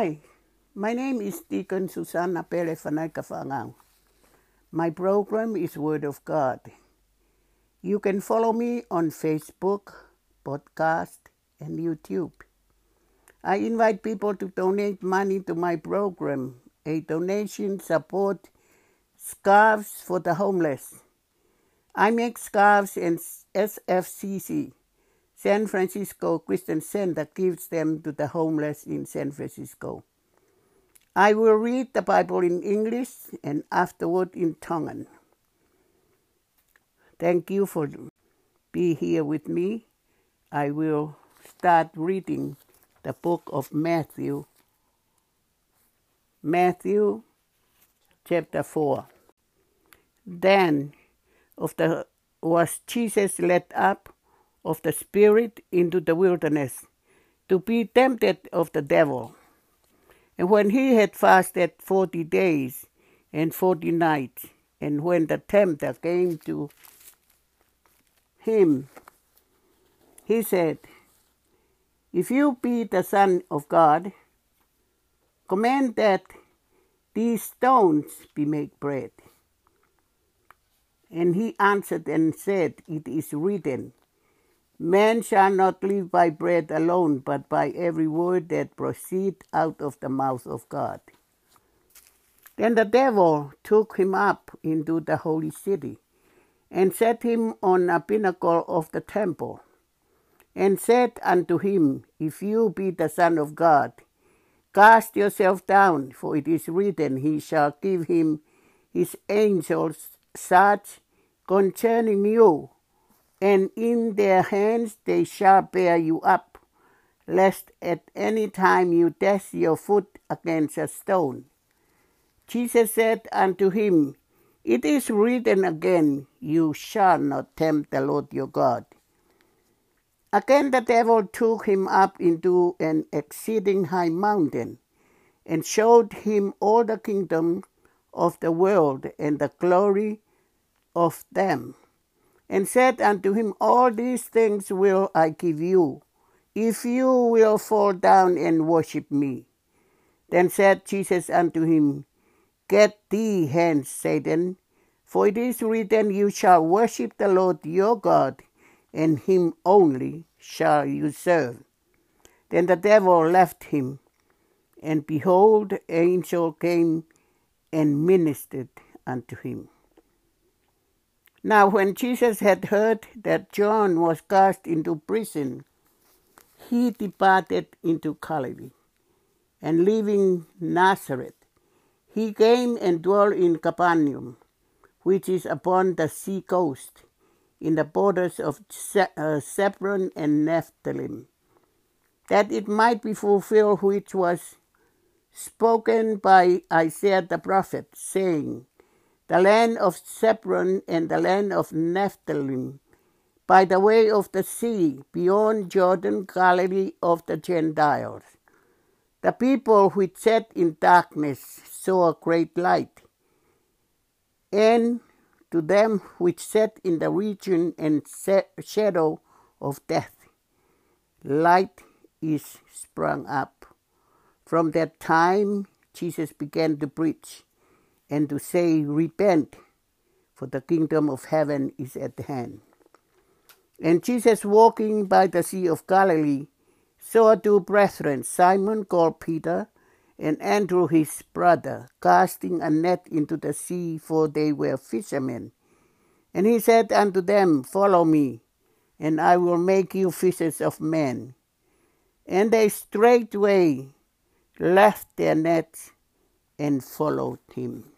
Hi, my name is Deacon Susanna Pele Fanayka-Fangau. My program is Word of God. You can follow me on Facebook, podcast, and YouTube. I invite people to donate money to my program. A donation support scarves for the homeless. I make scarves and SFCC. San Francisco Christian Center gives them to the homeless in San Francisco. I will read the Bible in English and afterward in Tongan. Thank you for being here with me. I will start reading the book of Matthew. Matthew chapter 4. Then was Jesus led up of the Spirit into the wilderness, to be tempted of the devil. And when he had fasted 40 days and 40 nights, and when the tempter came to him, he said, "If you be the Son of God, command that these stones be made bread." And he answered and said, "It is written, Man shall not live by bread alone, but by every word that proceeds out of the mouth of God." Then the devil took him up into the holy city, and set him on a pinnacle of the temple, and said unto him, "If you be the Son of God, cast yourself down, for it is written, He shall give him his angels such concerning you, and in their hands they shall bear you up, lest at any time you dash your foot against a stone." Jesus said unto him, "It is written again, You shall not tempt the Lord your God." Again the devil took him up into an exceeding high mountain, and showed him all the kingdom of the world and the glory of them, and said unto him, "All these things will I give you, if you will fall down and worship me." Then said Jesus unto him, "Get thee hence, Satan, for it is written, You shall worship the Lord your God, and him only shall you serve." Then the devil left him, and behold, an angel came and ministered unto him. Now when Jesus had heard that John was cast into prison, he departed into Galilee, and leaving Nazareth, he came and dwelt in Capernaum, which is upon the sea coast, in the borders of Zebulun and Nephthalim, that it might be fulfilled which was spoken by Isaiah the prophet, saying, "The land of Zebulun and the land of Nephthalim, by the way of the sea, beyond Jordan, Galilee of the Gentiles. The people which sat in darkness saw a great light, and to them which sat in the region and shadow of death, light is sprung up." From that time Jesus began to preach, and to say, "Repent, for the kingdom of heaven is at hand." And Jesus, walking by the sea of Galilee, saw two brethren, Simon called Peter, and Andrew his brother, casting a net into the sea, for they were fishermen. And he said unto them, "Follow me, and I will make you fishers of men." And they straightway left their nets and followed him.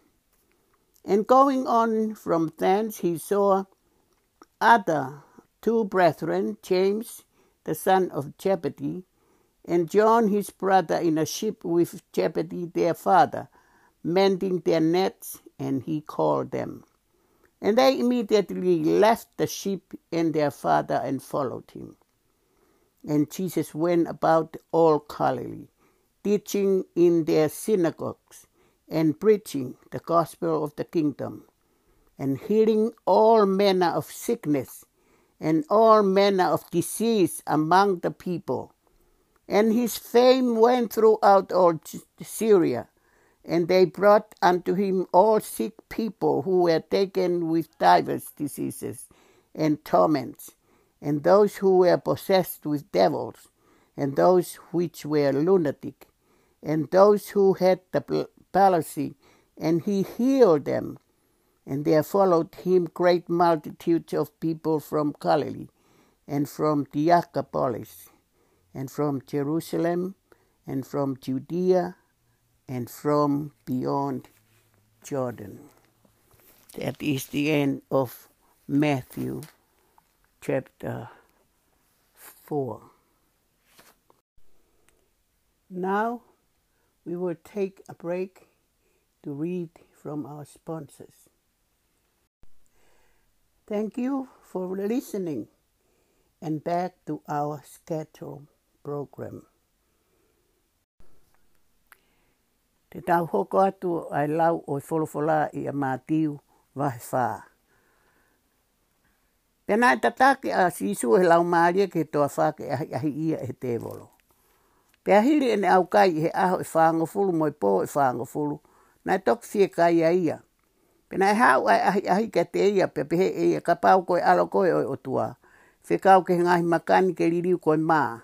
And going on from thence, he saw other two brethren, James the son of Zebedee, and John his brother, in a ship with Zebedee their father, mending their nets, and he called them. And they immediately left the ship and their father and followed him. And Jesus went about all Galilee, teaching in their synagogues, and preaching the gospel of the kingdom, and healing all manner of sickness and all manner of disease among the people. And his fame went throughout all Syria, and they brought unto him all sick people who were taken with divers diseases and torments, and those who were possessed with devils, and those which were lunatic, and those who had the palsy, and he healed them. And there followed him great multitudes of people from Galilee, and from Decapolis, and from Jerusalem, and from Judea, and from beyond Jordan. That is the end of Matthew chapter 4. Now we will take a break to read from our sponsors. Thank you for listening, and back to our scheduled program. Te tau hoko atu ai lau o folofola I a Mātiu wahewha. Pena e tatake a sisu he lau maaria ke toa wha ke ahi ia he tevolo. Pea hiri ene au kai he aho e whangofulu mo e pō e whangofulu, na e toki fie kai a ia. Pena e hau ai ahi ke te ia pe pehe e ka pau koe alo koe o tua. Whekau ke ngahi makani ke ririu koe maa.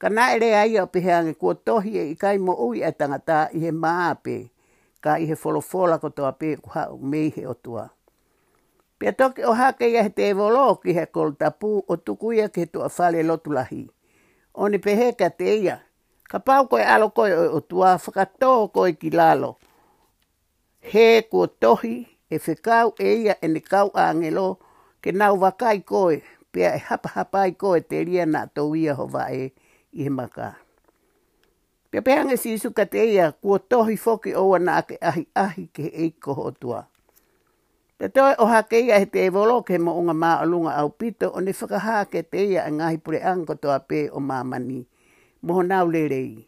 Ka naere ai o peheange kua tohi e ikai mo ui e tangata I he maa pe, ka I he folofola kotoa pe kuhau mei he otua. Pea toki o hake ia he tevolo ki he koltapu o tukuia ki he tuafale lotulahi. Oni pehe ka te ia, ka pau koe alo koe o otua whakatoo koe ki lalo. He kua tohi e whekau e ia ene kau angelo ke nau wakai koe, pea e hapahapai koe te ria na tauia hova e. I he maka. Pea pehange sisu ka te ia kua tohi foki oa na ake ahi ke eiko hotua. Pea toi oha ke ia he te volo ke mo unga maa olunga au pito o ne whakaha ke te ia a ngahi pure anko toa pe o mamani. Moho nau le rei.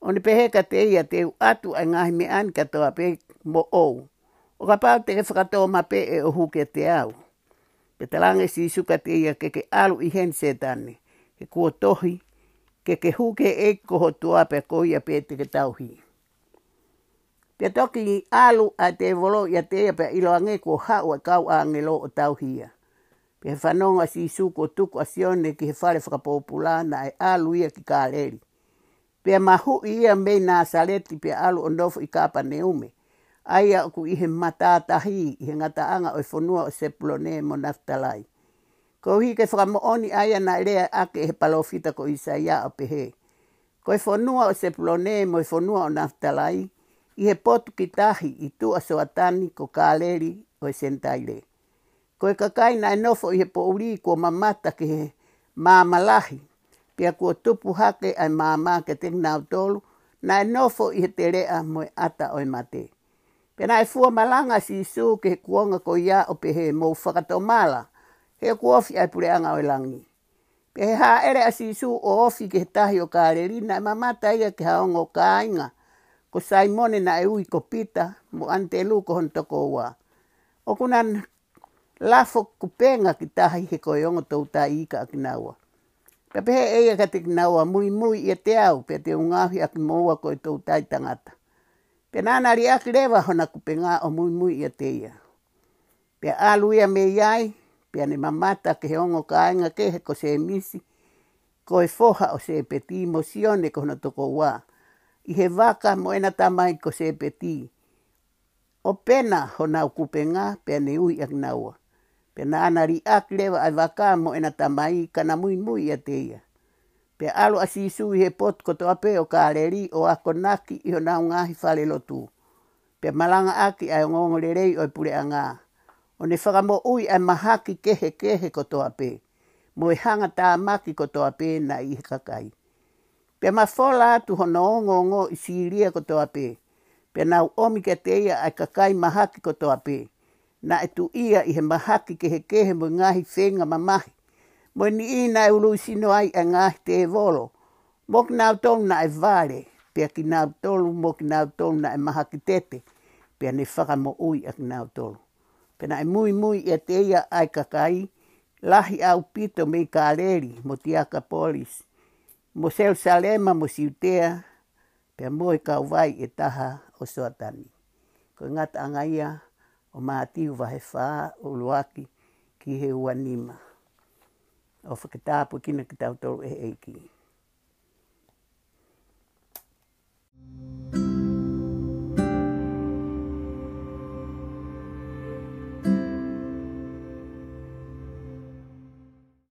O ne pehe ka te ia te atu a ngahi me an ka toa pe mo ou. O ka pau te e whakatoa ma pe e o huke te au. Pea talange sisu ka te ia ke alu I hen setane. Ke kua tohi ke huke e koho tua pe koia pe te ke tauhi. Pea toki alu a te volo ia te ia pe iloange ko hau a kau angelo o tauhia. Pea whanonga sisu ko tuku asione ki he whare whakapopulana e alu ia ki kāleri. Pea mahu ia mei nā saleti pe alu o nofo I kāpaneume. Aia oku I he matatahi I he ngataanga o whanua o Seplone mo Naftalai. Ko hike whakamooni aia na rea ake he palofita ko Isaia o pehe. Ko e whanua o Seplone mo e whanua o Naftalai, I he potu ki tahi I tua soatani ko Kāleri o e Sentaire. Ko e kakaina e nofo I he pouri ko mamata ki he mamalahi, pia ko tupu hake ai mama ke tengnau tolu, na e nofo I he terea mo e ata o e mate. Pena e fua malanga sisu ke he kuonga ko ia o pehe mo whakatomala, he kuofi ai pureanga o langi. Pe he haere a sisu o ofi ke he tahi o Kāleri na e mamata ia ke haongo kāinga. Ko Saimone na e ui ko pita mo antelu ko hontoko ua. O kunan lafo kupenga ki tahi he koeongo tauta ika a kinaua. Pe pehe eia ka te kinaua mui ia te au pe te ungahi a ki moua koe tautai tangata. Pe nanari aki rewa hona kupenga o mui ia te ia. Pe aluia me iai. Pea ne mamata ke he ongo kāinga ke he ko se misi, ko e foha o se peti mo sione ko hono toko wā. I he waka mo ena tamai ko se peti. O pena hona ukupenga pea ne ui ak naua. Pena anari ak lewa ai waka mo ena tamai kana mui a teia. Pea alo asisu I he pot ko toa pe o Kāleri o akonaki I hona ungahi whale lotu. Pea malanga aki ai ngongo lerei o pure angā. O ne whakamo ui ai mahaki kehe kotoa pē. Mo e hanga tā maki kotoa pē na I he kakai. Pea mawhola atu hono ongo I Siria kotoa pē. Pea nau omi ke te ia ai kakai mahaki kotoa pē. Na e tu ia I he mahaki kehe mo ngahi whenga mamahi. Mo e ni ina e ului sino ai a ngahi te volo. Mo ki nau tolu na e vare. Pea ki nau tolu mo ki nau tolu na e mahaki tete. Pea ne whakamo ui a ki nau tolu. Pena e mui ia te ia ai kakai, lahi au pito mei Kāleri mo Decapolis. Mosel salema mosiutea pe moi kauai e taha o soatani. Ko ngata angaia o maati uwahefaa o luaki ki he uanima. O whakatapu kina ki tau tau e eiki.